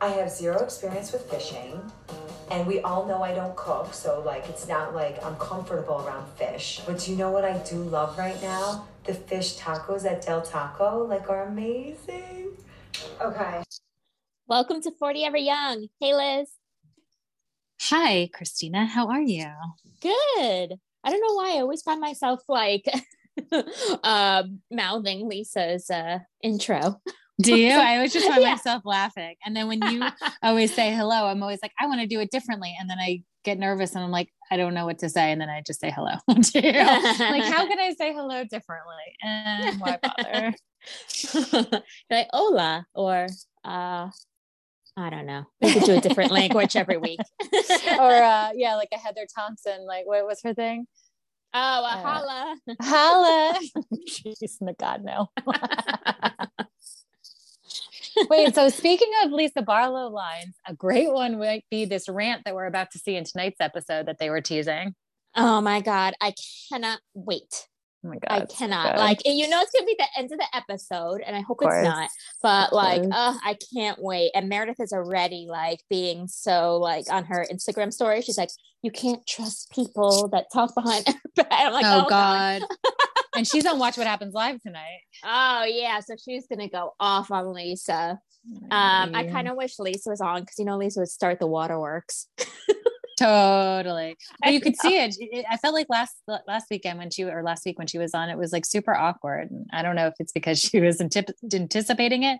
I have zero experience with fishing, and we all know I don't cook, so like it's not like I'm comfortable around fish. But do you know what I do love right now? The fish tacos at Del Taco, like, are amazing. Okay. Welcome to 40 Ever Young. Hey, Liz. Hi, Christina. How are you? Good. I don't know why I always find myself like mouthing Lisa's intro. Do you? I always just find myself laughing. And then when you always say hello, I'm always like, I want to do it differently. And then I get nervous and I'm like, I don't know what to say. And then I just say hello. Do you? Like, how can I say hello differently? And why bother? Like, hola, or I don't know. We could do a different language every week. Or yeah, like a Heather Thompson, like what was her thing? Oh, a holla. Holla. Jeez, my God, no. Wait, so speaking of Lisa Barlow lines, a great one might be this rant that we're about to see in tonight's episode that they were teasing. Oh my God, I cannot wait. Oh my God, I cannot. Good. Like, you know, it's going to be the end of the episode, and I hope it's not, but like, I can't wait. And Meredith is already like being so like on her Instagram story. She's like, you can't trust people that talk behind her back. I'm like, oh God. And she's on Watch What Happens Live tonight. Oh yeah. So she's going to go off on Lisa. I kind of wish Lisa was on, because you know, Lisa would start the waterworks. Totally. But you could see it. I felt like last week when she was on, it was like super awkward. And I don't know if it's because she was anticipating it,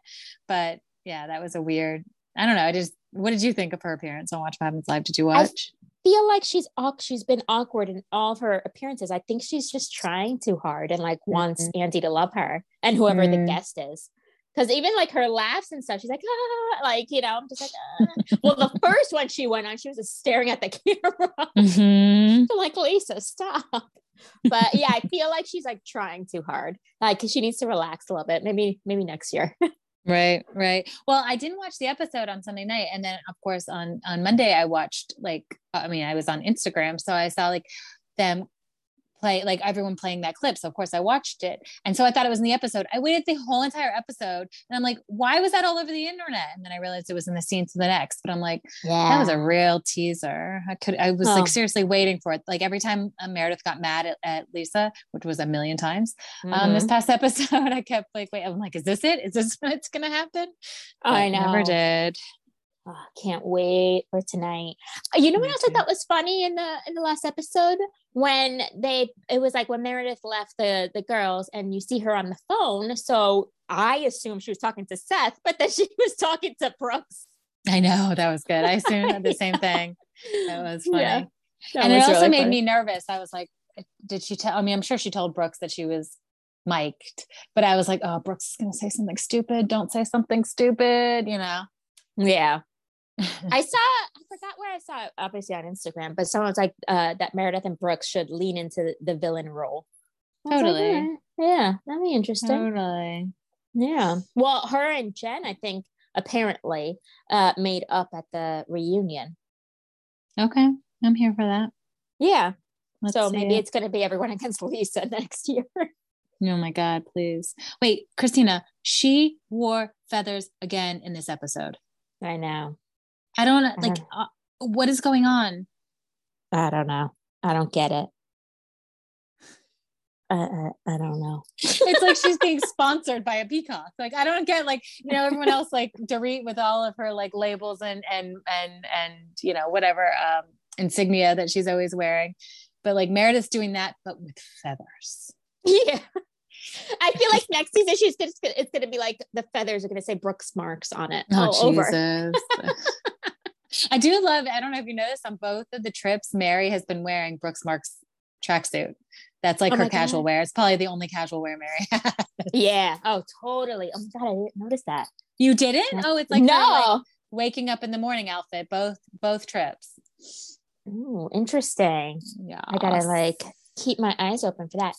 but yeah, that was a weird, I don't know. What did you think of her appearance on Watch What Happens Live? Did you watch? I feel like she's been awkward in all of her appearances. I think she's just trying too hard and like wants Andy to love her and whoever the guest is. Because even like her laughs and stuff, she's like, ah, like, you know, I'm just like, ah. Well, the first one she went on, she was just staring at the camera. I'm like, Lisa, stop. But yeah, I feel like she's like trying too hard. Like, she needs to relax a little bit. Maybe next year. Right. Well, I didn't watch the episode on Sunday night. And then of course on Monday, I watched I was on Instagram. So I saw like them play, like everyone playing that clip. So of course I watched it. And so I thought it was in the episode. I waited the whole entire episode and I'm like, why was that all over the internet? And then I realized it was in the scene to the next, but I'm like, that was a real teaser. I was like seriously waiting for it. Like every time Meredith got mad at Lisa, which was a million times this past episode, I kept like, wait, I'm like, is this it? Is this what's going to happen? Oh, I know. Never did. Oh, can't wait for tonight. You know what else I thought was funny in the last episode? When when Meredith left the girls and you see her on the phone. So I assumed she was talking to Seth, but then she was talking to Brooks. I know, that was good. I assumed the same thing. That was funny. Yeah, it also made me nervous. I was like, did she tell? I mean, I'm sure she told Brooks that she was mic'd, but I was like, oh, Brooks is going to say something stupid. Don't say something stupid, you know? Yeah. I forgot where I saw it, obviously on Instagram, but someone was like that Meredith and Brooks should lean into the villain role. Totally. Like, yeah, that'd be interesting. Totally. Yeah. Well, her and Jen, I think, apparently made up at the reunion. Okay. I'm here for that. Yeah. Maybe it's going to be everyone against Lisa next year. Oh my God, please. Wait, Christina, she wore feathers again in this episode. I know. I don't like what is going on. I don't know. I don't get it. I don't know. It's like she's being sponsored by a peacock. Like, I don't get, like, you know, everyone else like Dorit with all of her like labels and you know, whatever insignia that she's always wearing. But like Meredith's doing that, but with feathers. Yeah. I feel like next season it's going to be like the feathers are going to say Brooks Marks on it. Oh, Jesus. I do love, I don't know if you noticed, on both of the trips, Mary has been wearing Brooks Marks tracksuit. That's like her casual wear. It's probably the only casual wear Mary has. Yeah. Oh, totally. Oh my God, I didn't notice that. You didn't? Yeah. Oh, it's like her, like, waking up in the morning outfit. Both trips. Ooh, interesting. Yeah. I gotta like keep my eyes open for that.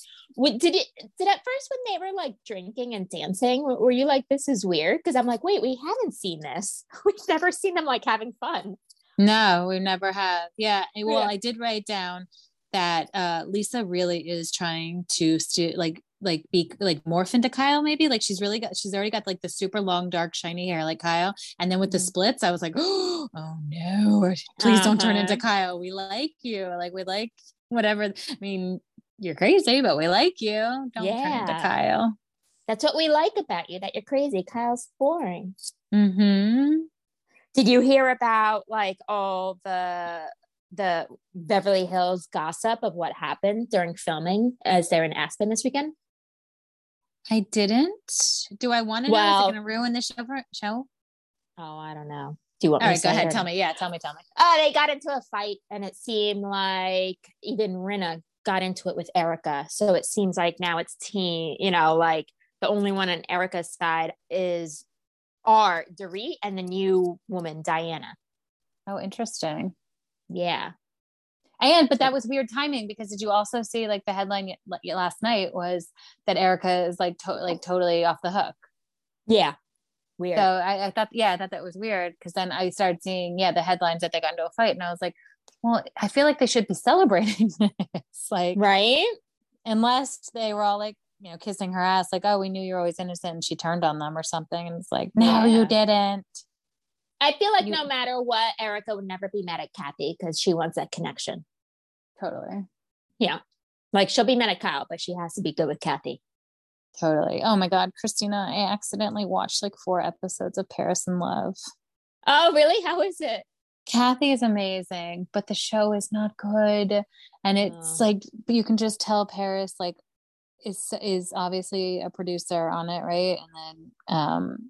Did at first when they were like drinking and dancing, were you like, this is weird? Because I'm like, wait, we haven't seen this. We've never seen them like having fun. No, we never have. Yeah. Well, I did write down that Lisa really is trying to like like be like morph into Kyle maybe. Like she's already got like the super long dark shiny hair like Kyle, and then with the splits I was like, oh no, please don't turn into Kyle. We like you, like we like whatever. I mean, you're crazy, but we like you. Don't turn into Kyle. That's what we like about you, that you're crazy. Kyle's boring. Mm-hmm. Did you hear about like all the Beverly Hills gossip of what happened during filming as they're in Aspen this weekend? I didn't. Do I want to know? Is it going to ruin the show? Oh, I don't know. Do you want me to say it? All right, go ahead. Tell me. Yeah, tell me. Oh, they got into a fight and it seemed like even Rinna got into it with Erica. So it seems like now it's team, you know, like the only one on Erica's side are Dorit and the new woman, Diana. Oh, interesting. Yeah. But that was weird timing, because did you also see like the headline last night was that Erica is like totally off the hook? Yeah. Weird. So I thought that was weird, because then I started seeing the headlines that they got into a fight and I was like, well, I feel like they should be celebrating this. Like, right? Unless they were all like, you know, kissing her ass, like, oh, we knew you were always innocent, and she turned on them or something. And it's like, no, you didn't. I feel like no matter what, Erica would never be mad at Kathy because she wants that connection. Totally. Yeah. Like she'll be mad at Kyle, but she has to be good with Kathy. Totally. Oh my God, Christina, I accidentally watched like 4 episodes of Paris in Love. Oh, really? How is it? Kathy is amazing, but the show is not good. And it's like, you can just tell Paris like is obviously a producer on it. Right. And then,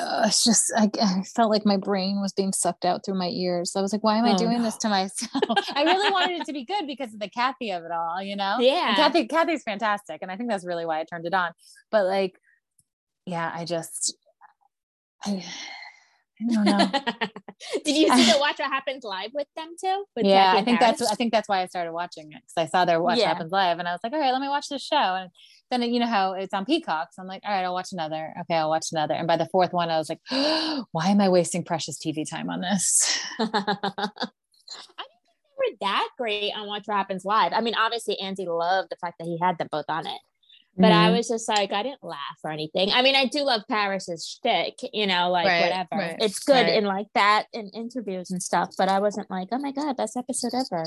it's just I felt like my brain was being sucked out through my ears. So I was like, why am I doing this to myself? I really wanted it to be good because of the Kathy of it all, you know? Yeah. And Kathy's fantastic. And I think that's really why I turned it on. But like, yeah, I don't know. Did you see the Watch What Happens Live with them too? I think that's why I started watching it, because I saw their Watch What Happens Live and I was like, all right, let me watch this show. And then you know how it's on Peacock, so I'm like, all right, I'll watch another. Okay, I'll watch another. And by the 4th one, I was like, why am I wasting precious TV time on this? I didn't think they were that great on Watch What Happens Live. I mean, obviously, Andy loved the fact that he had them both on it. But I was just like, I didn't laugh or anything. I mean, I do love Paris's shtick, you know, like whatever. Right, it's good in like that in interviews and stuff. But I wasn't like, oh my God, best episode ever.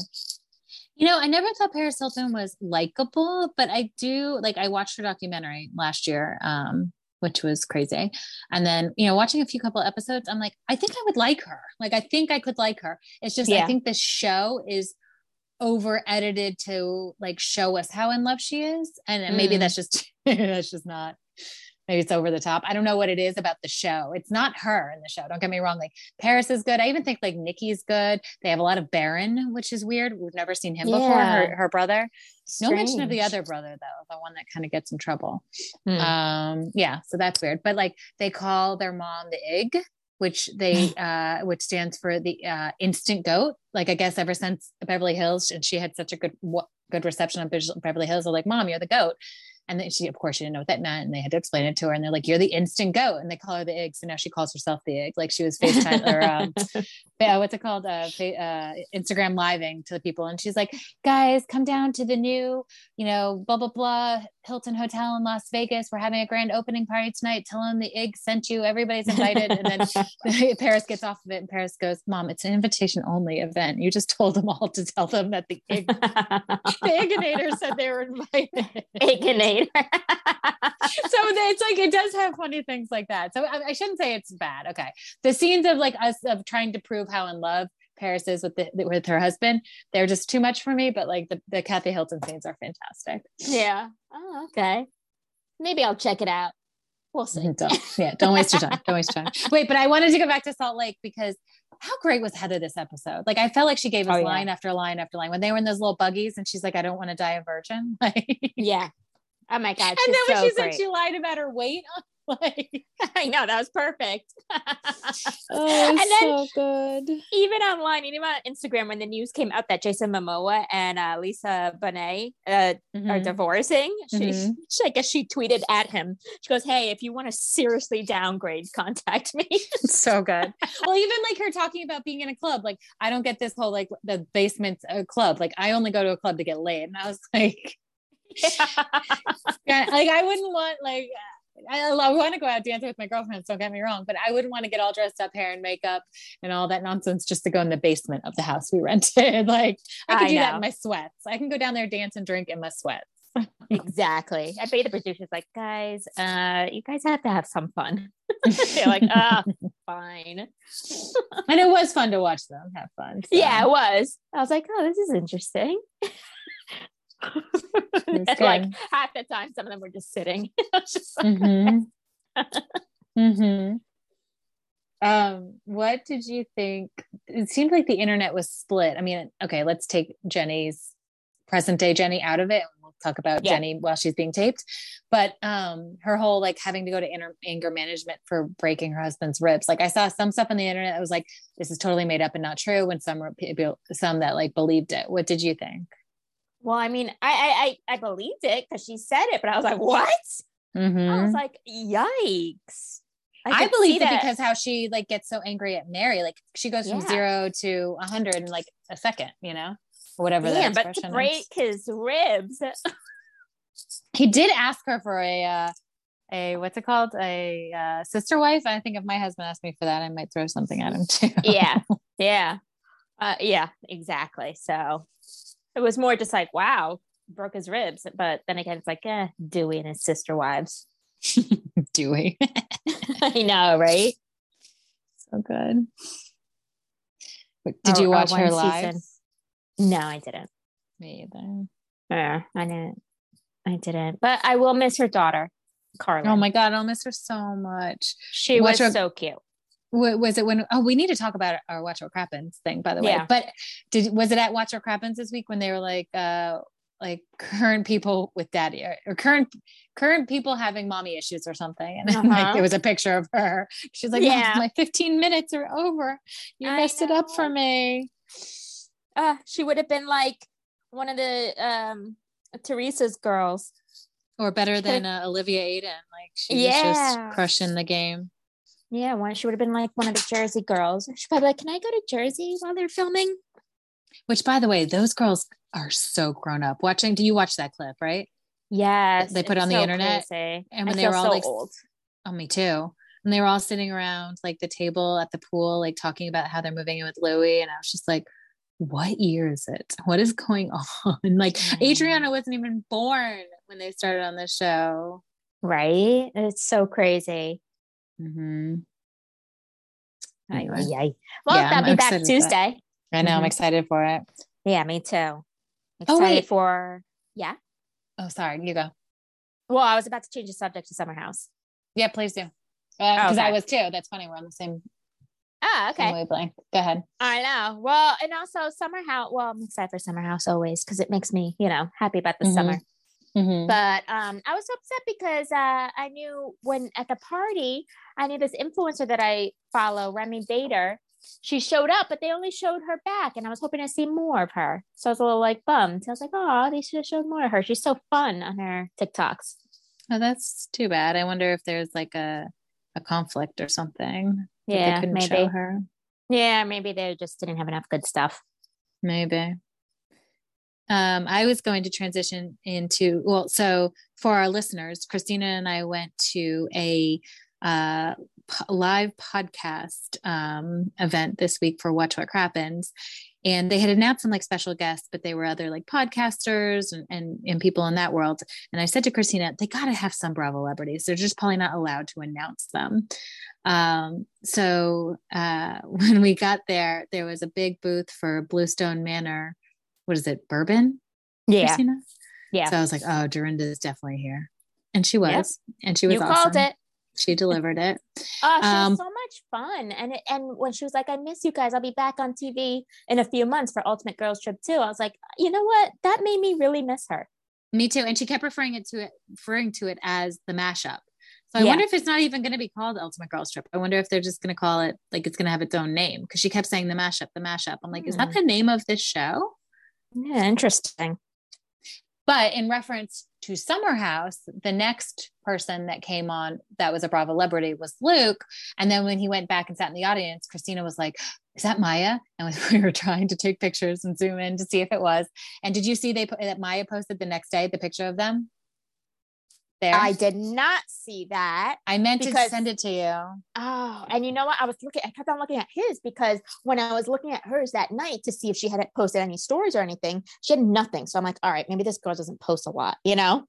You know, I never thought Paris Hilton was likable, but I do like, I watched her documentary last year, which was crazy. And then, you know, watching a couple episodes, I'm like, I think I would like her. Like, I think I could like her. It's just, I think the show is over edited to like show us how in love she is, and maybe that's just not, maybe it's over the top. I don't know what it is about the show. It's not her in the show, don't get me wrong. Like Paris is good. I even think like Nikki's good. They have a lot of Baron, which is weird. We've never seen him before, her brother. Strange. No mention of the other brother though, the one that kind of gets in trouble. So that's weird. But like they call their mom the Ig, which stands for the instant goat. Like, I guess ever since Beverly Hills, and she had such a good reception on Beverly Hills, they're like, Mom, you're the goat. And then she didn't know what that meant. And they had to explain it to her. And they're like, you're the instant goat. And they call her the Egg. So now she calls herself the Egg. Like she was FaceTime or what's it called? Instagram living to the people. And she's like, guys, come down to the new, you know, blah, blah, blah Hilton Hotel in Las Vegas. We're having a grand opening party tonight. Tell them the Egg sent you. Everybody's invited. And then Paris gets off of it. And Paris goes, Mom, it's an invitation only event. You just told them all to tell them that the Egg, the Egginator said they were invited. Egginator. So it's like, it does have funny things like that. So I shouldn't say it's bad. Okay. The scenes of like us of trying to prove how in love Paris is with her husband, they're just too much for me. But like the Kathy Hilton scenes are fantastic. Yeah. Oh, okay. Maybe I'll check it out. We'll see. Don't waste your time. Wait, but I wanted to go back to Salt Lake, because how great was Heather this episode? Like, I felt like she gave us line after line after line when they were in those little buggies and she's like, I don't want to die a virgin. Like, yeah. Oh my God. And then when she said she lied about her weight, like, I know, that was perfect. Oh, and so good. Even online, even on Instagram, when the news came out that Jason Momoa and Lisa Bonet are divorcing, she, I guess she tweeted at him. She goes, hey, if you want to seriously downgrade, contact me. So good. Well, even like her talking about being in a club, like, I don't get this whole, like the basement's a club. Like I only go to a club to get laid. And I was like, Yeah, like I wouldn't want, like, I want to go out dancing with my girlfriends, don't get me wrong, but I wouldn't want to get all dressed up, hair and makeup and all that nonsense just to go in the basement of the house we rented. Like I could do that in my sweats. I can go down there, dance and drink in my sweats. Exactly. I bet the producer's like, guys, you guys have to have some fun. They're like, fine. And it was fun to watch them have fun. So. Yeah, it was. I was like, oh, this is interesting. And like half the time some of them were just sitting. Just like, what did you think? It seemed like the internet was split. I mean, okay, let's take Jenny's present day Jenny out of it, and we'll talk about Jenny while she's being taped, but her whole like having to go to anger management for breaking her husband's ribs. Like I saw some stuff on the internet that was like, this is totally made up and not true, when some that like believed it. What did you think? Well, I mean, I believed it because she said it, but I was like, what? I was like, yikes. I believe it because how she like gets so angry at Mary, like she goes from 0 to 100 in like a second, you know, or whatever. Yeah, but to break his ribs. He did ask her for a what's it called? A sister wife. I think if my husband asked me for that, I might throw something at him too. Yeah, exactly. So. It was more just like, wow, broke his ribs. But then again, it's like, Dewey and his sister wives. Dewey. I know, right? So good. Did you watch her live? No, I didn't. Me either. Yeah, I didn't. But I will miss her daughter, Carla. Oh my God, I'll miss her so much. She was so cute. Was it when, we need to talk about our Watch What Crappens thing, by the way, but was it at Watch What Crappens this week when they were like current people with daddy or current people having mommy issues or something. And then like, there was a picture of her. She's like, my 15 minutes are over. You messed it up for me. She would have been like one of the, Teresa's girls, or better than Olivia Aden. Like she was just crushing the game. Yeah, she would have been like one of the Jersey girls. She'd probably be like, can I go to Jersey while they're filming? Which, by the way, those girls are so grown up. Do you watch that clip, right? Yes. They put it on the internet. Crazy. And when they were all like old. Oh, me too. And they were all sitting around like the table at the pool, like talking about how they're moving in with Louie. And I was just like, what year is it? What is going on? Like Adriana wasn't even born when they started on the show. Right? It's so crazy. Anyway. Yay. Well, that'll be back Tuesday. I know. I'm excited for it. Yeah, me too. Yeah. Oh, sorry. You go. Well, I was about to change the subject to Summer House. Yeah, please do. Because I was too. That's funny. We're on the same. Ah, okay. Wavelength. Go ahead. I know. Well, and also Summer House. Well, I'm excited for Summer House always because it makes me, happy about the summer. But I was so upset because I knew when at the party, I knew this influencer that I follow, Remy Bader. She showed up, but they only showed her back, and I was hoping to see more of her. So I was a little like bummed. I was like, oh, they should have shown more of her. She's so fun on her TikToks. Oh, that's too bad. I wonder if there's like a conflict or something. Yeah, they couldn't show her. Yeah, maybe they just didn't have enough good stuff. Maybe. I was going to transition into, so for our listeners, Christina and I went to a live podcast event this week for Watch What Crappens, and they had announced some like special guests, but they were other like podcasters and people in that world. And I said to Christina, they got to have some Bravo celebrities. They're just probably not allowed to announce them. So when we got there, there was a big booth for Bluestone Manor. What is it? Bourbon? Yeah. Christina? Yeah. So I was like, oh, Dorinda is definitely here. And she was. Yep. And she was awesome. You called it. She delivered it. Oh, she was so much fun. And when she was like, I miss you guys. I'll be back on TV in a few months for Ultimate Girls Trip too. I was like, you know what? That made me really miss her. Me too. And she kept referring to it as the mashup. So I wonder if it's not even going to be called Ultimate Girls Trip. I wonder if they're just going to call it, like it's going to have its own name. Because she kept saying the mashup, the mashup. I'm like, is that the name of this show? Yeah, interesting. But in reference to Summer House, the next person that came on that was a Bravo celebrity was Luke. And then when he went back and sat in the audience, Christina was like, is that Maya? And we were trying to take pictures and zoom in to see if it was. And did you see that Maya posted the next day, the picture of them there? I did not see that. I meant to send it to you. Oh, and you know what? I kept on looking at his, because when I was looking at hers that night to see if she had posted any stories or anything, she had nothing. So I'm like, all right, maybe this girl doesn't post a lot, you know?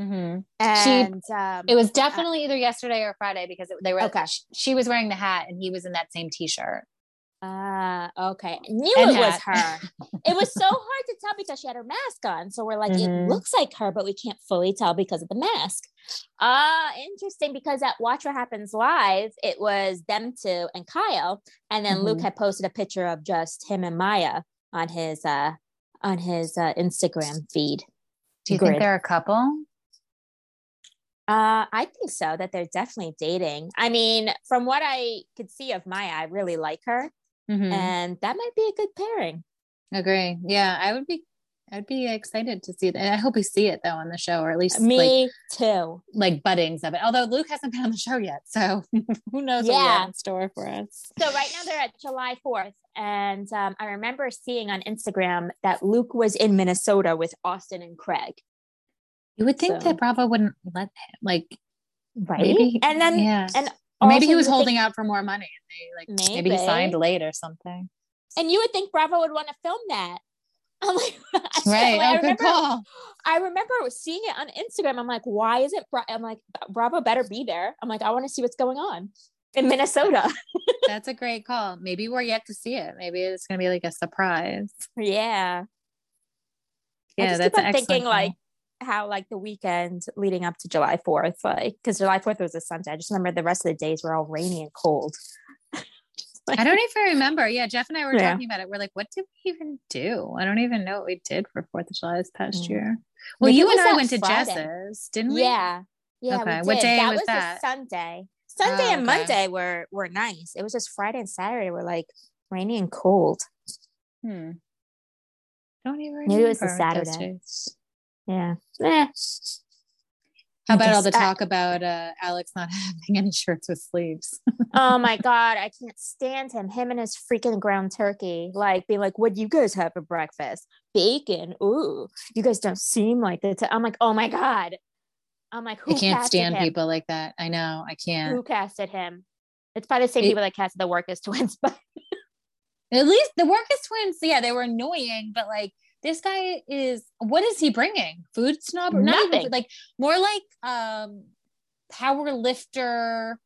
Mm-hmm. And it was definitely either yesterday or Friday, because she was wearing the hat and he was in that same t-shirt. Okay. I knew it was her. It was so hard to tell because she had her mask on. So we're like, It looks like her, but we can't fully tell because of the mask. Interesting, because at Watch What Happens Live, it was them two and Kyle. And then Luke had posted a picture of just him and Maya on his Instagram feed. Do you think they're a couple? I think so, that they're definitely dating. I mean, from what I could see of Maya, I really like her. Mm-hmm. And that might be a good pairing. Agree. Yeah, I'd be excited to see that. I hope we see it though on the show, or at least me too. Like buddings of it. Although Luke hasn't been on the show yet, so who knows what we have in store for us. So right now they're at July 4th, and I remember seeing on Instagram that Luke was in Minnesota with Austin and Craig. You would think that Bravo wouldn't let him, right? Maybe, and then maybe he was holding out for more money, and they maybe he signed late or something. And you would think Bravo would want to film that. I'm like, right? I remember seeing it on Instagram. I'm like, why is it? I'm like, Bravo better be there. I'm like, I want to see what's going on in Minnesota. That's a great call. Maybe we're yet to see it. Maybe it's going to be like a surprise. Yeah. Yeah, that's an excellent thing. How the weekend leading up to July 4th, because July 4th was a Sunday. I just remember the rest of the days were all rainy and cold. I don't even remember. Yeah, Jeff and I were talking about it. We're like, what did we even do? I don't even know what we did for 4th of July this past year. Well, you and I went to Friday. Jess's, didn't we? Yeah. Okay. What day was that? That was a Sunday. Sunday and Monday were nice. It was just Friday and Saturday were rainy and cold. Don't even remember. Maybe it was the Saturday. Yeah. How about all the talk about Alex not having any shirts with sleeves? Oh my God, I can't stand him. Him and his freaking ground turkey, being like, "What do you guys have for breakfast? Bacon? Ooh, you guys don't seem like that." I'm like, oh my God. I'm like, I can't stand people like that. I know, I can't. Who casted him? It's probably the same people that casted the Workus twins, but at least the Workus twins, they were annoying, but this guy what is he bringing? Food snob? Nothing. More power lifter,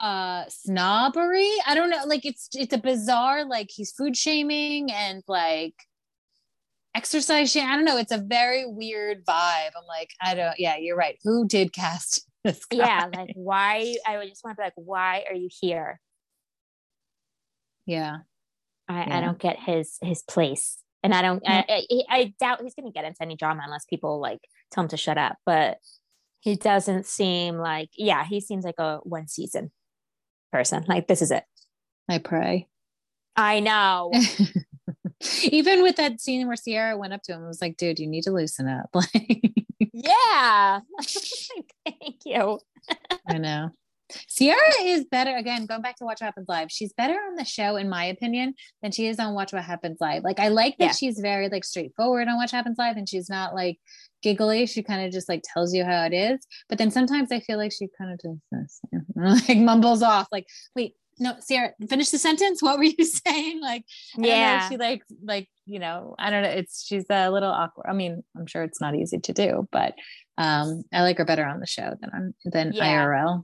snobbery. I don't know. It's a bizarre, he's food shaming and exercise shaming. I don't know. It's a very weird vibe. I'm like, you're right. Who did cast this guy? Yeah. Why? I would just want to be why are you here? Yeah. I don't get his place. And I don't. I doubt he's going to get into any drama unless people tell him to shut up. But he doesn't seem he seems like a one season person. This is it. I pray. I know. Even with that scene where Sierra went up to him and was like, "Dude, you need to loosen up." Yeah. Thank you. I know. Sierra is better, again, going back to Watch What Happens Live. She's better on the show, in my opinion, than she is on Watch What Happens Live. I like that she's very straightforward on Watch What Happens Live, and she's not giggly. She kind of just tells you how it is. But then sometimes I feel like she kind of does this, mumbles off, wait, no, Sierra, finish the sentence. What were you saying? I don't know, she I don't know. She's a little awkward. I mean, I'm sure it's not easy to do, but I like her better on the show than IRL.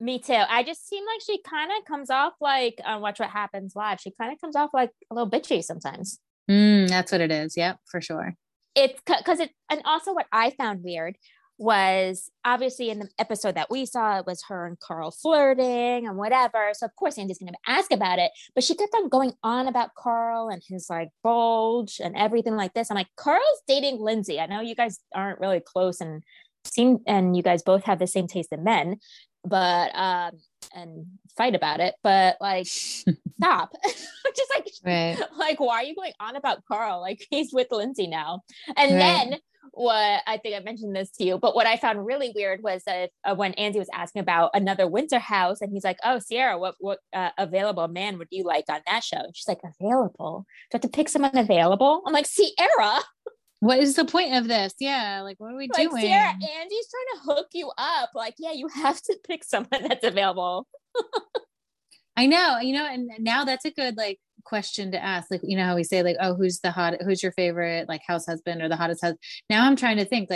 Me too. I just seem like she kind of comes off Watch What Happens Live. She kind of comes off a little bitchy sometimes. That's what it is. Yep, for sure. It's because and also what I found weird was obviously in the episode that we saw, it was her and Carl flirting and whatever. So of course, Andy's going to ask about it, but she kept on going on about Carl and his bulge and everything like this. I'm like, Carl's dating Lindsay. I know you guys aren't really close and you guys both have the same taste in men, but and fight about it, but stop. Just why are you going on about Carl? He's with Lindsay now. And then what I think I mentioned this to you, but what I found really weird was that when Andy was asking about another winter house, and he's like, "Oh, Sierra, what available man would you like on that show?" And she's like, "Available? Do I have to pick someone available?" I'm like, "Sierra, what is the point of this? Yeah, like, what are we doing?" Sierra, Andy's trying to hook you up. Like, yeah, you have to pick someone that's available. I know, and now that's a good question to ask. Like, you know how we say like, oh, who's your favorite house husband or the hottest husband? Now I'm trying to think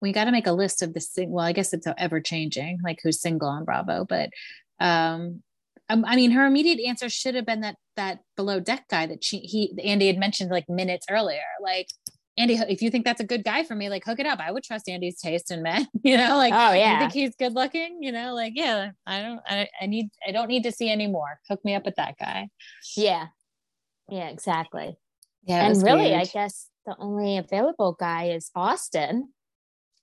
we got to make a list of this thing. Well, I guess it's ever changing, who's single on Bravo, but I mean, her immediate answer should have been that below deck guy that Andy had mentioned minutes earlier. Andy, if you think that's a good guy for me, hook it up. I would trust Andy's taste in men, oh yeah, you think he's good looking, yeah, I don't need to see any more. Hook me up with that guy. Yeah, exactly. Yeah. And really, weird. I guess the only available guy is Austin.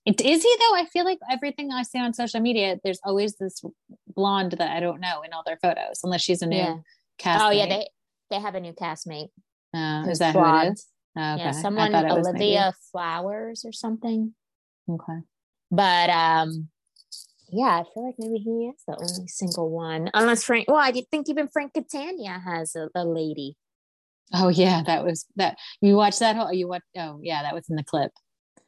Is he though? I feel like everything I see on social media, there's always this blonde that I don't know in all their photos, unless she's a new castmate. Oh yeah. They have a new castmate. Is that blonde. Who it is? Okay. Yeah, someone Olivia Flowers or something. Okay, but yeah, I feel like maybe he is the only single one, unless Frank. Well, I think even Frank Catania has a lady. Oh yeah, that was that. You watched that whole. You watched. Oh yeah, that was in the clip.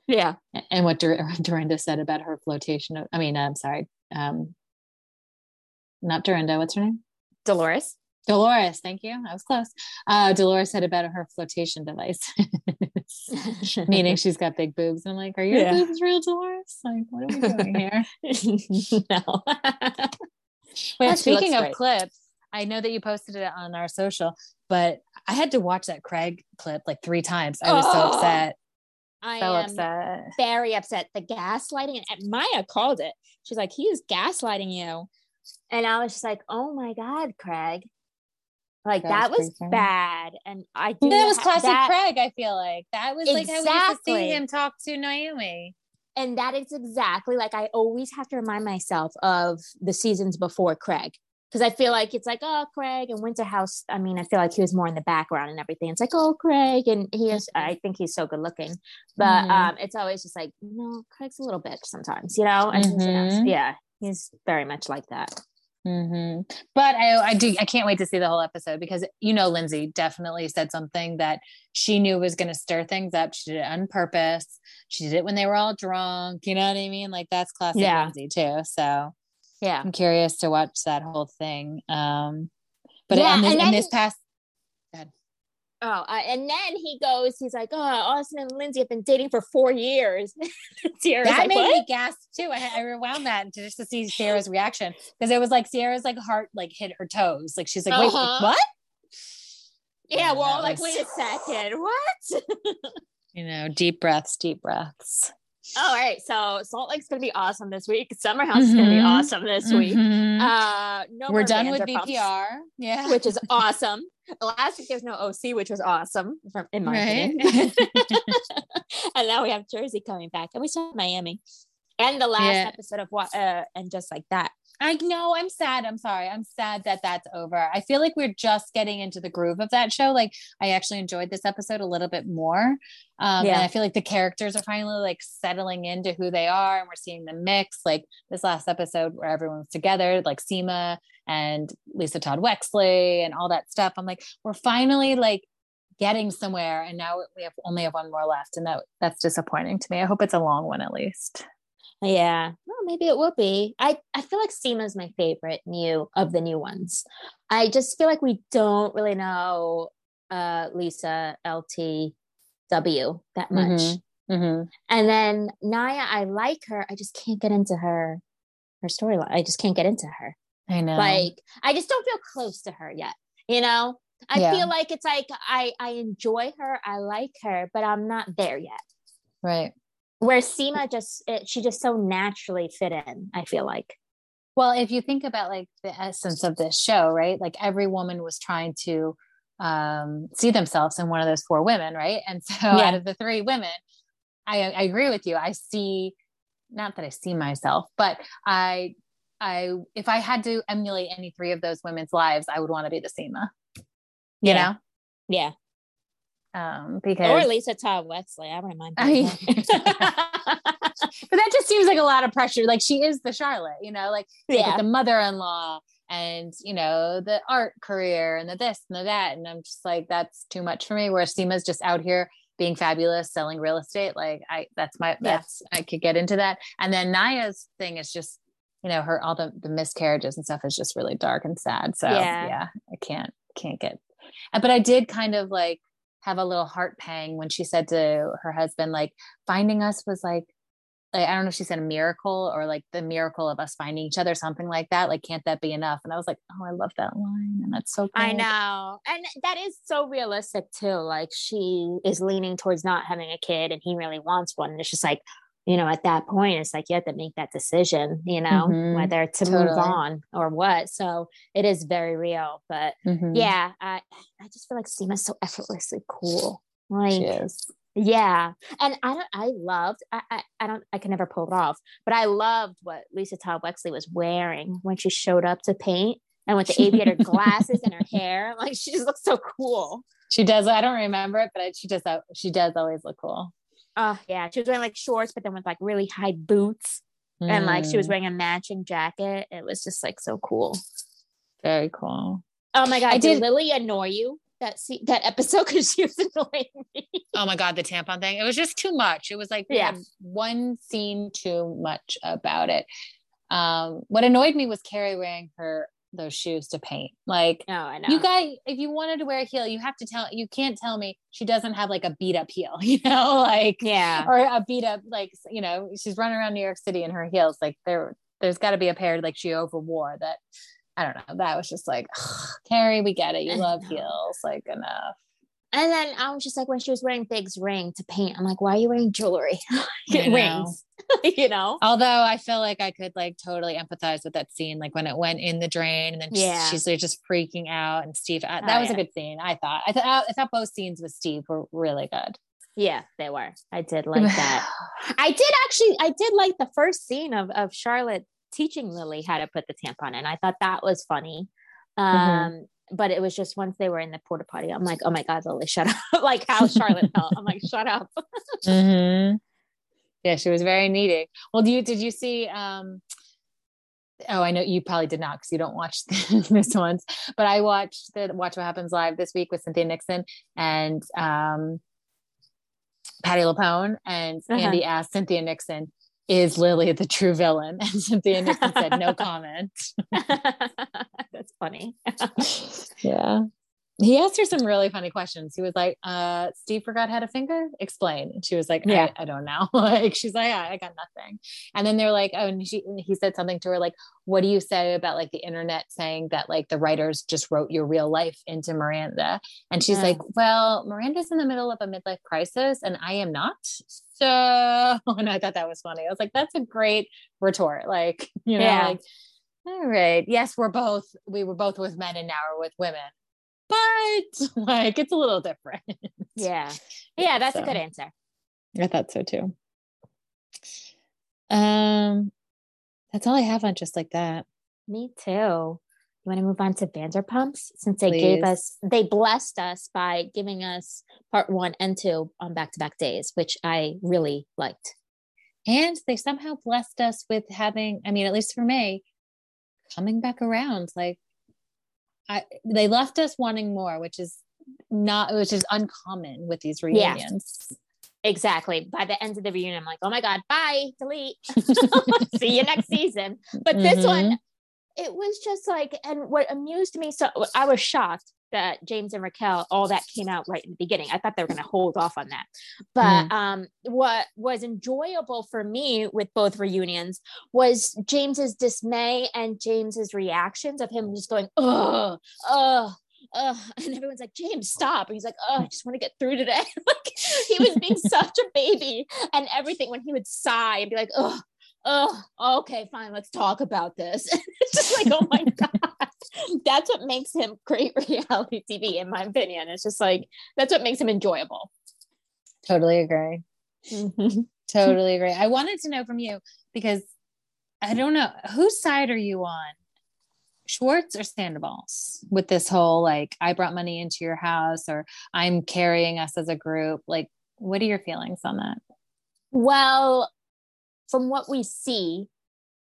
Yeah, and what Dorinda said about her flotation. I mean, I'm sorry. Not Dorinda. What's her name? Dolores, thank you. I was close. Dolores said about her flotation device, meaning she's got big boobs. And I'm like, are your boobs real, Dolores? Like, what are we doing here? No. Well, speaking of clips, I know that you posted it on our social, but I had to watch that Craig clip 3 times. I was so upset. I am very upset. The gaslighting, and Maya called it. She's like, he is gaslighting you. And I was just like, oh my God, Craig. That was bad. And I do. That was classic Craig, I feel like. That was exactly. I used to see him talk to Naomi. And that is exactly I always have to remind myself of the seasons before Craig. Because I feel like it's oh, Craig and Winter House. I mean, I feel like he was more in the background and everything. It's oh, Craig. And he is, I think he's so good looking. But it's always just no, Craig's a little bitch sometimes, And yeah, he's very much like that. Mm-hmm. But I can't wait to see the whole episode because Lindsay definitely said something that she knew was going to stir things up. She did it on purpose. She did it when they were all drunk. You know what I mean? That's classic Lindsay too. So yeah, I'm curious to watch that whole thing. But yeah, and then he goes, he's like, oh, Austin and Lindsay have been dating for 4 years. Sierra's that made me gasp too. I rewound that just to see Sierra's reaction. Because it was Sierra's heart hit her toes. She's like, wait, what? Yeah, and well, wait a second. What? Deep breaths. All right. So Salt Lake's going to be awesome this week. Summer House is going to be awesome this week. We're done with BPR. Yeah. Which is awesome. Last week there's no OC, which was awesome in my opinion. And now we have Jersey coming back and we saw Miami and the last episode of what, and just like that. I know. I'm sad. I'm sorry. I'm sad that that's over. I feel like we're just getting into the groove of that show. I actually enjoyed this episode a little bit more. And I feel like the characters are finally settling into who they are, and we're seeing the mix. This last episode where everyone's together, Seema and Lisa Todd Wexley and all that stuff. I'm we're finally getting somewhere, and now we only have one more left, and that's disappointing to me. I hope it's a long one at least. Yeah. Well, maybe it will be. I feel like Seema's my favorite of the new ones. I just feel like we don't really know Lisa LTW that much. And then Naya, I like her. I just can't get into her storyline. I just can't get into her. I know. I just don't feel close to her yet. I feel like it's I enjoy her. I like her, but I'm not there yet. Right. Where Seema she just so naturally fit in, I feel like. Well, if you think about the essence of this show, right? Every woman was trying to see themselves in one of those 4 women, right? And so out of the 3 women, I agree with you. I see, not that I see myself, but I if I had to emulate any 3 of those women's lives, I would want to be the Seema. You know? Yeah. because or Lisa Todd Wexley. I remind you. But that just seems like a lot of pressure. Like, she is the Charlotte, you know, like, yeah, the mother-in-law and, you know, the art career and the this and the that. And I'm just like, that's too much for me. Whereas Seema's just out here being fabulous, selling real estate. Like, I could get into that. And then Naya's thing is just, you know, her, all the miscarriages and stuff is just really dark and sad. So yeah I can't get, but I did kind of like have a little heart pang when she said to her husband, like, finding us was like, I don't know if she said a miracle or like the miracle of us finding each other, something like that. Like, can't that be enough? And I was like, oh, I love that line. And that's so cool. I know. And that is so realistic too. Like, she is leaning towards not having a kid and he really wants one. And it's just like, you know, at that point, it's like, you have to make that decision, you know, mm-hmm. whether to move on or what. So it is very real, but mm-hmm. yeah, I just feel like Seema's so effortlessly cool. Like, she is. Yeah. And I can never pull it off, but I loved what Lisa Todd Wexley was wearing when she showed up to paint and with the aviator glasses and her hair. Like, she just looks so cool. She does. I don't remember it, but she does always look cool. Oh yeah. She was wearing like shorts, but then with like really high boots and like, she was wearing a matching jacket. It was just like so cool. Very cool. Oh my God. Did Lily annoy you? That episode, because she was annoying me. Oh my God, the tampon thing. It was just too much. It was like one scene too much about it. What annoyed me was Carrie wearing those shoes to paint. Like, oh, I know. You guys, if you wanted to wear a heel, you can't tell me she doesn't have like a beat up heel, you know, like, yeah, or a beat up, like, you know, she's running around New York City in her heels. Like, there's got to be a pair like she overwore that. I don't know. That was just like, ugh, Carrie, we get it. You love heels, like, enough. And then I was just like, when she was wearing Big's ring to paint, I'm like, why are you wearing jewelry? Get rings, you know? Although I feel like I could like totally empathize with that scene. Like, when it went in the drain and then she's like, just freaking out. And Steve, that was a good scene. I thought both scenes with Steve were really good. Yeah, they were. I did like that. I did like the first scene of Charlotte teaching Lily how to put the tampon in. I thought that was funny. But it was just once they were in the porta potty, I'm like, oh my God, Lily, shut up. Like, how Charlotte felt. I'm like, shut up. Mm-hmm. Yeah, she was very needy. Well, did you see oh, I know you probably did not because you don't watch this ones, but I watched the Watch What Happens Live this week with Cynthia Nixon and Patty LuPone, and Andy asked Cynthia Nixon, is Lily the true villain? And Cynthia Nixon said, no comment. That's funny. Yeah. He asked her some really funny questions. He was like, Steve forgot how to finger? Explain. And she was like, I don't know. Like, she's like, I got nothing. And then they're like, oh, and he said something to her, like, what do you say about like the internet saying that like the writers just wrote your real life into Miranda? And she's like, well, Miranda's in the middle of a midlife crisis and I am not. So, and I thought that was funny. I was like, that's a great retort. Like, you know, like, all right. Yes, we were both with men and now we're with women. But like, it's a little different. Yeah, that's a good answer. I thought so too. That's all I have on Just Like That. Me too. You want to move on to Vanderpumps, since they they blessed us by giving us part 1 and 2 on back-to-back days, which I really liked. And they somehow blessed us with having, I mean, at least for me, coming back around, like, they left us wanting more, which is uncommon with these reunions. Yeah, exactly. By the end of the reunion, I'm like, oh my God, bye, delete. See you next season. But this one, it was just like, and what amused me, so I was shocked that James and Raquel, all that came out right in the beginning. I thought they were going to hold off on that. But what was enjoyable for me with both reunions was James's dismay and James's reactions of him just going, oh, and everyone's like, James, stop. And he's like, oh, I just want to get through today. Like, he was being such a baby, and everything, when he would sigh and be like, oh, okay, fine, let's talk about this. It's just like, oh my God. That's what makes him great reality TV, in my opinion. It's just like, that's what makes him enjoyable. Totally agree. Mm-hmm. Totally agree. I wanted to know from you, because I don't know, whose side are you on Schwartz or Sandoval's with this whole, like, I brought money into your house, or I'm carrying us as a group? Like, what are your feelings on that? Well, from what we see,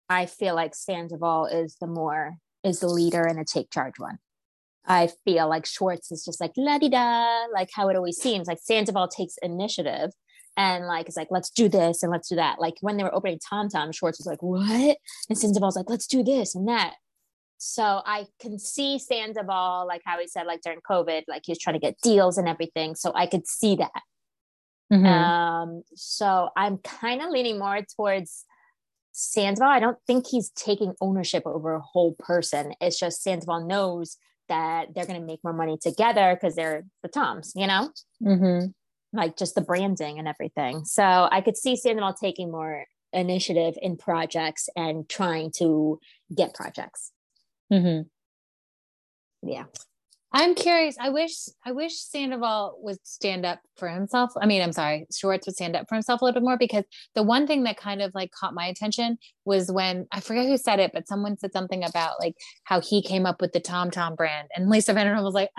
I feel like Sandoval is the leader and a take charge one. I feel like Schwartz is just like, la-di-da, like how it always seems. Like Sandoval takes initiative and like, it's like, let's do this and let's do that. Like when they were opening Tom Tom, Schwartz was like, what? And Sandoval's like, let's do this and that. So I can see Sandoval, like how he said, like during COVID, like he was trying to get deals and everything. So I could see that. Mm-hmm. So I'm kind of leaning more towards Sandoval. I don't think he's taking ownership over a whole person. It's just Sandoval knows that they're going to make more money together because they're the Toms, you know, mm-hmm. like just the branding and everything. So I could see Sandoval taking more initiative in projects and trying to get projects. Mm-hmm. Yeah. I'm curious. I wish Sandoval would stand up for himself. I mean, I'm sorry, Schwartz would stand up for himself a little bit more, because the one thing that kind of like caught my attention was when, I forget who said it, but someone said something about like how he came up with the Tom Tom brand. And Lisa Vanderham was like,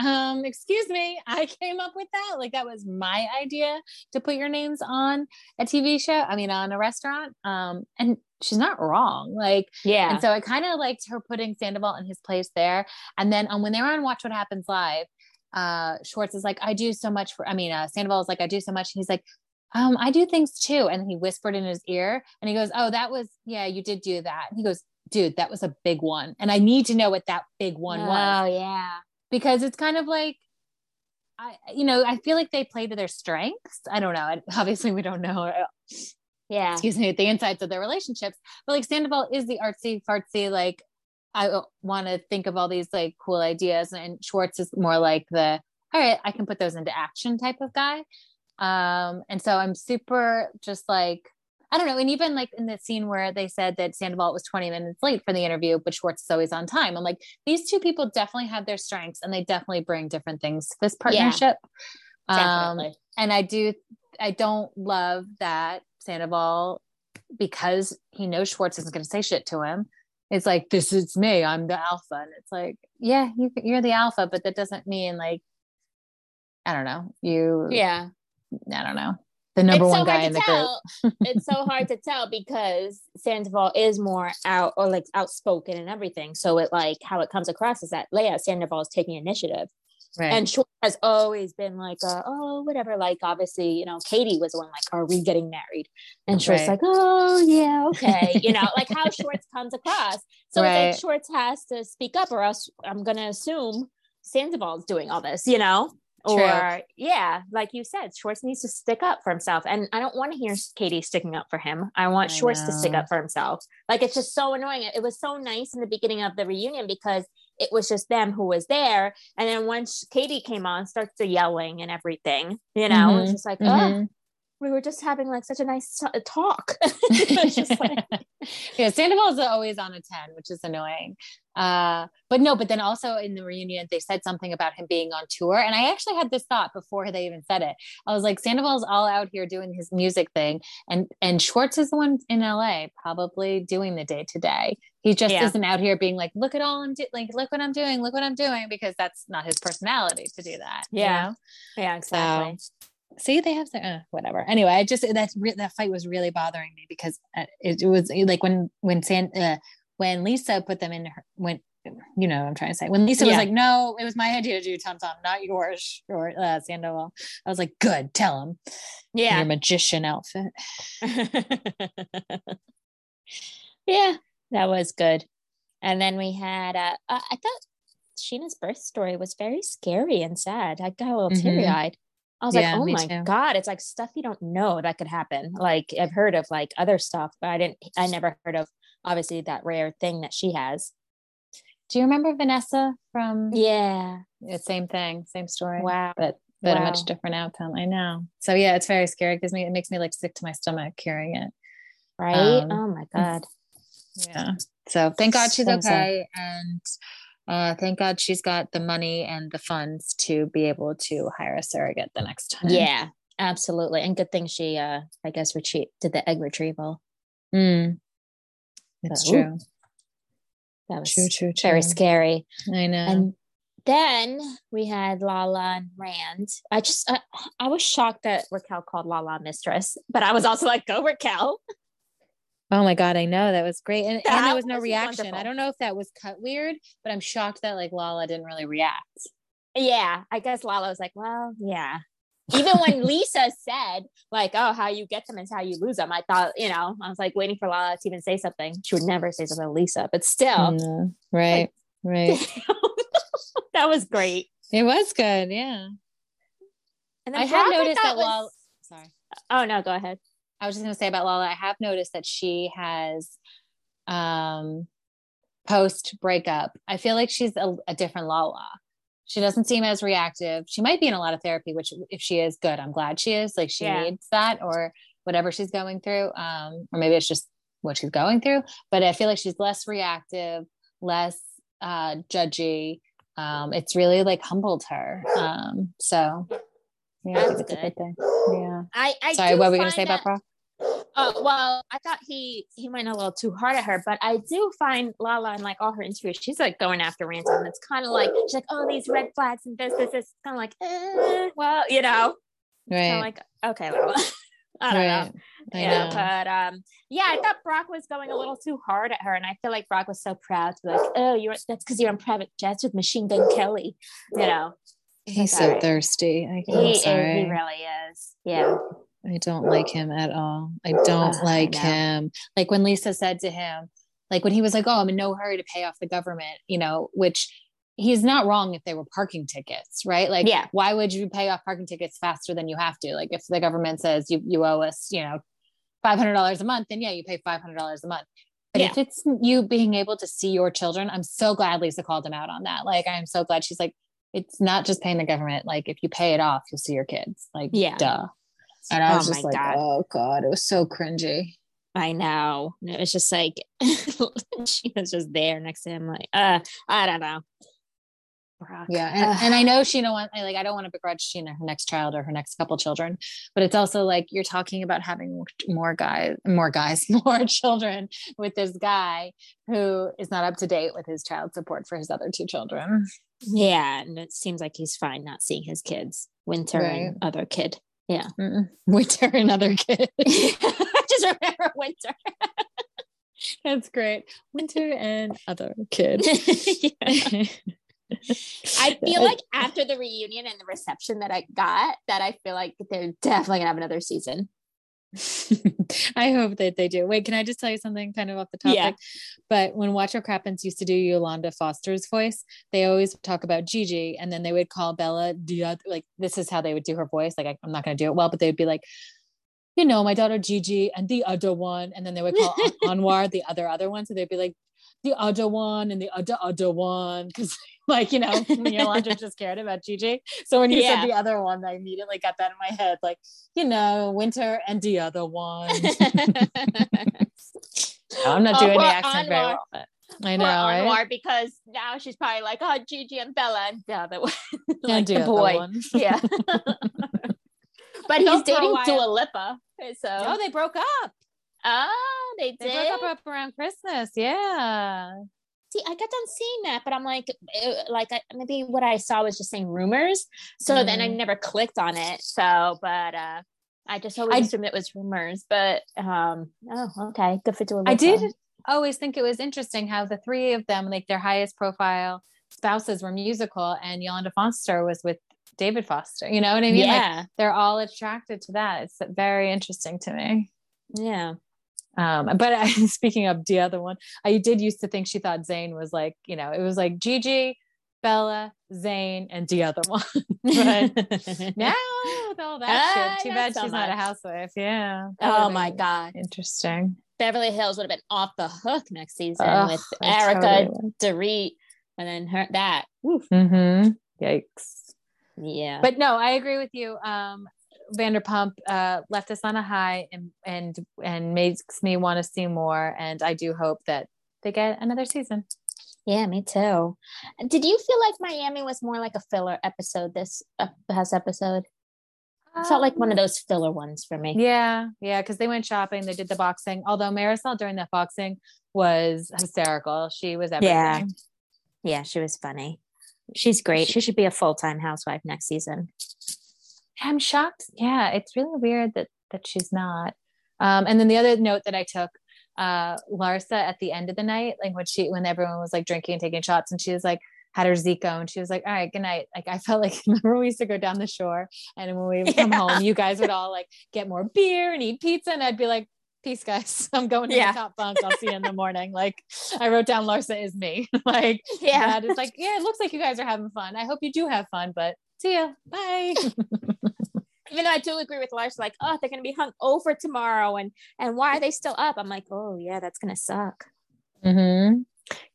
excuse me, I came up with that. Like that was my idea to put your names on a TV show. I mean, on a restaurant. And she's not wrong. Like, yeah. And so I kind of liked her putting Sandoval in his place there. And then when they were on Watch What Happens Live, Schwartz is like, Sandoval is like, I do so much. And he's like, I do things too. And he whispered in his ear and he goes, oh, that was, yeah, you did do that. And he goes, dude, that was a big one. And I need to know what that big one was. Oh yeah. Because it's kind of like, I feel like they play to their strengths. I don't know. Obviously we don't know. Yeah. Excuse me, the insides of their relationships. But like Sandoval is the artsy fartsy, like I want to think of all these like cool ideas, and Schwartz is more like the, all right, I can put those into action type of guy. And so I'm super just like, I don't know. And even like in the scene where they said that Sandoval was 20 minutes late for the interview, but Schwartz is always on time. I'm like, these two people definitely have their strengths and they definitely bring different things to this partnership. Yeah, and I don't love that Sandoval, because he knows Schwartz isn't going to say shit to him, it's like, this is me, I'm the alpha. And it's like, yeah, you're the alpha, but that doesn't mean like, I don't know, you, yeah, I don't know, the number one guy in the group. It's so hard to tell because Sandoval is more out or like outspoken and everything, so it like how it comes across is that Sandoval is taking initiative. Right. And Schwartz has always been like, whatever. Like, obviously, you know, Katie was the one like, are we getting married? And Schwartz like, oh, yeah, okay. You know, like how Schwartz comes across. So it's like Schwartz has to speak up, or else I'm going to assume Sandoval's doing all this, you know? True. Or, yeah, like you said, Schwartz needs to stick up for himself. And I don't want to hear Katie sticking up for him. I want Schwartz to stick up for himself. Like, it's just so annoying. It was so nice in the beginning of the reunion because it was just them who was there. And then once Katie came on, starts to yelling and everything, you know, mm-hmm. It's just like, mm-hmm. We were just having like such a nice talk. It's just like... Yeah. Sandoval's always on a 10, which is annoying. But then also in the reunion, they said something about him being on tour. And I actually had this thought before they even said it. I was like, Sandoval's all out here doing his music thing. And Schwartz is the one in LA probably doing the day to day. He just isn't out here being like, look at all I'm doing, like, look what I'm doing, because that's not his personality to do that. Yeah. You know? Yeah, exactly. So, see, they have to, whatever. Anyway, I just, that fight was really bothering me because it was like when Lisa put them in her, when Lisa was like, no, it was my idea to do Tom Tom, not yours, or Sandoval. I was like, good, tell him. Yeah. Your magician outfit. Yeah, that was good. And then we had, I thought Sheena's birth story was very scary and sad. I got a little teary eyed. I was like, oh my God, it's like stuff you don't know that could happen. Like I've heard of like other stuff, but I never heard of obviously that rare thing that she has. Do you remember Vanessa from? Yeah. The same thing, same story. Wow. But a much different outcome. I know. So yeah, it's very scary. It makes me like sick to my stomach hearing it. Right. Oh my God. Yeah. So thank God she's okay. And thank God she's got the money and the funds to be able to hire a surrogate the next time. Yeah, absolutely. And good thing she, did the egg retrieval. That's true. That was true. Very scary. I know. And then we had Lala and Rand. I was shocked that Raquel called Lala mistress, but I was also like, go Raquel. Oh my God, I know. That was great. And there was no reaction. Wonderful. I don't know if that was cut weird, but I'm shocked that like Lala didn't really react. Yeah. I guess Lala was like, well, yeah. Even when Lisa said like, oh, how you get them is how you lose them. I thought, I was like waiting for Lala to even say something. She would never say something to Lisa, but still. Mm, right. That was great. It was good. Yeah. And then I have noticed that Lala. Sorry. Oh no, go ahead. I was just going to say about Lala, I have noticed that she has post breakup. I feel like she's a different Lala. She doesn't seem as reactive. She might be in a lot of therapy, which if she is good, I'm glad she is. Like she needs that or whatever she's going through. Or maybe it's just what she's going through, but I feel like she's less reactive, less judgy. It's really like humbled her. So yeah, that's a good thing. Yeah. Sorry, what were we going to say about Brock? Oh, well, I thought he went a little too hard at her, but I do find Lala in like all her interviews, she's like going after Ransom. And it's kind of like, she's like, oh, these red flags and this, it's kind of like, well, right. Like, okay, Lala. I don't know. I know. But I thought Brock was going a little too hard at her. And I feel like Brock was so proud to be like, oh, that's because you're on private jets with Machine Gun Kelly, He's so thirsty. He really is. Yeah. I don't like him at all. I don't like him. Like when Lisa said to him, like when he was like, oh, I'm in no hurry to pay off the government, which he's not wrong if they were parking tickets, right? Like, why would you pay off parking tickets faster than you have to? Like if the government says you owe us, $500 a month, then you pay $500 a month. But if it's you being able to see your children, I'm so glad Lisa called him out on that. Like, I'm so glad she's like, it's not just paying the government. Like if you pay it off, you'll see your kids. Like, duh. And I was just like, God. Oh God, it was so cringy. I know. It was just like, she was just there next to him. Like, I don't know. Brock. Yeah. And I know she don't want, like, I don't want to begrudge, her next child or her next couple children, but it's also like, you're talking about having more children with this guy who is not up to date with his child support for his other two children. Yeah. And it seems like he's fine not seeing his kids, Winter and other kid. Yeah. Mm-mm. Winter and other kid. I just remember Winter. That's great. Winter and other kid. I feel like after the reunion and the reception that I got, that I feel like they're definitely gonna have another season. I hope that they do. Wait, can I just tell you something kind of off the topic? Yeah. But when Watch What Crappens used to do Yolanda Foster's voice, they always talk about Gigi, and then they would call Bella, like this is how they would do her voice. Like I'm not going to do it well, but they'd be like, my daughter Gigi and the other one, and then they would call Anwar the other one. So they'd be like the other one and the other one, because like Yolanda just cared about Gigi. So when you said the other one, I immediately got that in my head, like Winter and the other one. I'm not doing the accent very well. But I know, right? Because now she's probably like, oh, Gigi and Bella and the other one, like the boy. One. Yeah, but he's dating Dua Lipa. So no, they broke up. Oh, they broke up around Christmas. Yeah. See, I got done seeing that, but I'm like, maybe what I saw was just saying rumors. So then I never clicked on it. So, but I just always assumed it was rumors. But okay, good for doing. I did always think it was interesting how the three of them, like their highest profile spouses, were musical, and Yolanda Foster was with David Foster. You know what I mean? Yeah, like, they're all attracted to that. It's very interesting to me. Yeah. But speaking of the other one, I did used to think she thought Zayn was like, it was like Gigi, Bella, Zayn, and the other one. But now with all that shit, too bad she's not a housewife. Yeah. Oh my God. Interesting. Beverly Hills would have been off the hook next season with Erica, totally. Dorit, and then her that. Mm-hmm. Yikes. Yeah. But no, I agree with you. Vanderpump left us on a high and makes me want to see more, and I do hope that they get another season. Yeah, me too. Did you feel like Miami was more like a filler episode this past episode? It felt like one of those filler ones for me. Yeah, because they went shopping, they did the boxing, although Marisol during that boxing was hysterical. She was everything. Yeah, she was funny. She's great. She should be a full-time housewife next season. I'm shocked. Yeah, it's really weird that she's not. And then the other note that I took, Larsa at the end of the night, like when everyone was like drinking and taking shots, and she was like, had her Zico, and she was like, all right, good night. Like, I felt like, remember we used to go down the shore, and when we would come home, you guys would all like get more beer and eat pizza, and I'd be like, peace guys, I'm going to the top bunk, I'll see you in the morning. Like, I wrote down Larsa is me. Like, yeah, it's like, yeah, it looks like you guys are having fun. I hope you do have fun, but see ya, bye. Even though I do agree with Larsa, like, oh, they're gonna be hung over tomorrow, and why are they still up? I'm like, oh yeah, that's gonna suck. Mm-hmm.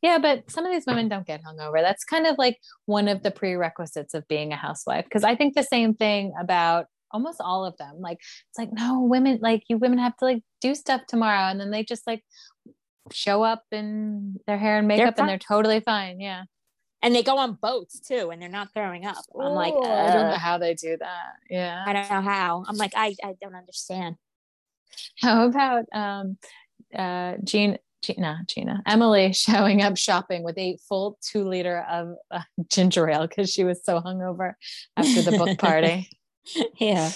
Yeah, but some of these women don't get hungover. That's kind of like one of the prerequisites of being a housewife. Because I think the same thing about almost all of them. Like, it's like, no, women, like, you women have to like do stuff tomorrow, and then they just like show up in their hair and makeup, and they're totally fine. Yeah, and they go on boats too, and they're not throwing up. I'm like, I don't know how they do that. Yeah, I don't know how. I'm like, I don't understand. How about Emily showing up shopping with a full 2 liter of ginger ale because she was so hungover after the book party. Yeah,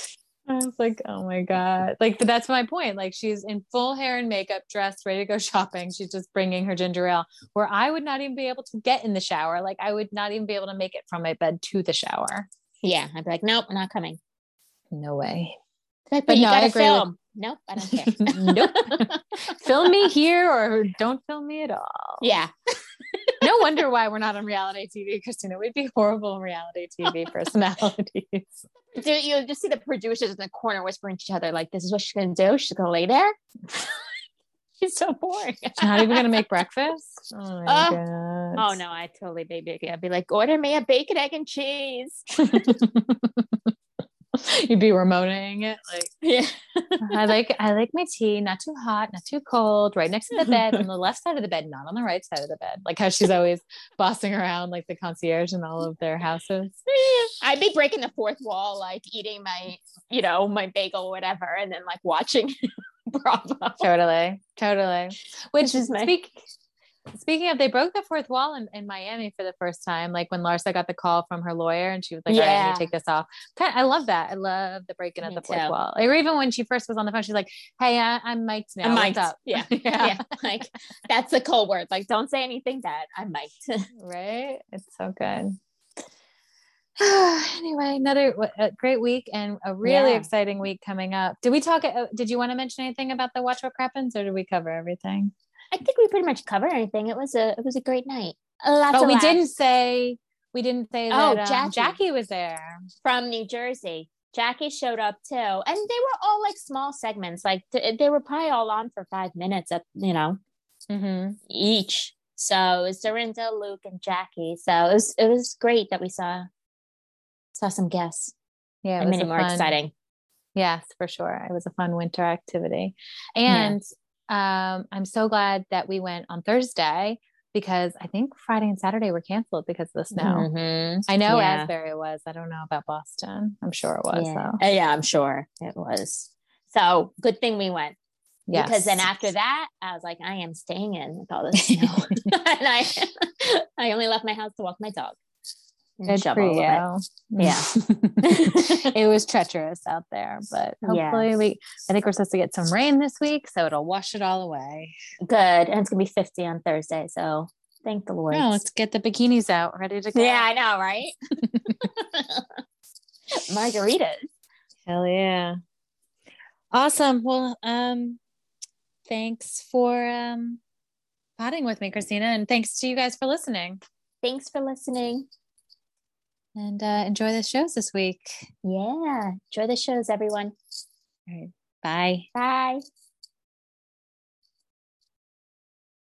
I was like, oh my god, like, but that's my point. Like, she's in full hair and makeup, dressed, ready to go shopping. She's just bringing her ginger ale, where I would not even be able to get in the shower. Like, I would not even be able to make it from my bed to the shower. Yeah, I'd be like, nope, I'm not coming. No way. But you gotta film. Nope, I don't care. Nope. Film me here or don't film me at all. Yeah. No wonder why we're not on reality TV, Christina. We'd be horrible reality TV personalities. You just see the producers in the corner whispering to each other, like, this is what she's going to do. She's going to lay there. She's so boring. She's not even going to make breakfast. Oh, my God. Oh no, I totally baby. I'd be like, order me a bacon, egg, and cheese. You'd be Ramonaing it, like, yeah. I like my tea not too hot, not too cold, right next to the bed, on the left side of the bed, not on the right side of the bed. Like how she's always bossing around like the concierge in all of their houses. I'd be breaking the fourth wall, like eating my, you know, my bagel or whatever, and then like watching Bravo. Totally. Which is Speaking of, they broke the fourth wall in Miami for the first time, like when Larsa got the call from her lawyer and she was like, I need to take this off. I love that. I love the breaking of the fourth wall. Or even when she first was on the phone, she's like, hey, I'm mic'd now. I'm mic'd. What's up? Yeah. Yeah. Like, that's a cold word. Like, don't say anything bad. I'm mic'd. Right? It's so good. Anyway, another great week and a really exciting week coming up. Did you want to mention anything about the Watch What Crappens, or did we cover everything? I think we pretty much covered everything. It was a great night. We didn't say that Jackie was there from New Jersey. Jackie showed up too, and they were all like small segments. Like they were probably all on for 5 minutes, each. So it's Dorinda, Luke, and Jackie. So it was great that we saw some guests. Yeah, it made it more exciting. Yes, for sure. It was a fun winter activity, and. Yeah. I'm so glad that we went on Thursday, because I think Friday and Saturday were canceled because of the snow. Mm-hmm. I know Asbury was. I don't know about Boston. I'm sure it was. Yeah, though. Yeah, I'm sure it was. So good thing we went. Yes. Because then after that, I was like, I am staying in with all this snow. And I only left my house to walk my dog. Good for you. Yeah. It was treacherous out there, but hopefully I think we're supposed to get some rain this week, so it'll wash it all away. Good. And it's gonna be 50 on Thursday, so thank the Lord. No, let's get the bikinis out, ready to go. Yeah, I know, right? Margaritas. Hell yeah. Awesome. Well, thanks for potting with me, Christina, and thanks to you guys for listening. Thanks for listening. And enjoy the shows this week. Yeah. Enjoy the shows, everyone. All right. Bye. Bye.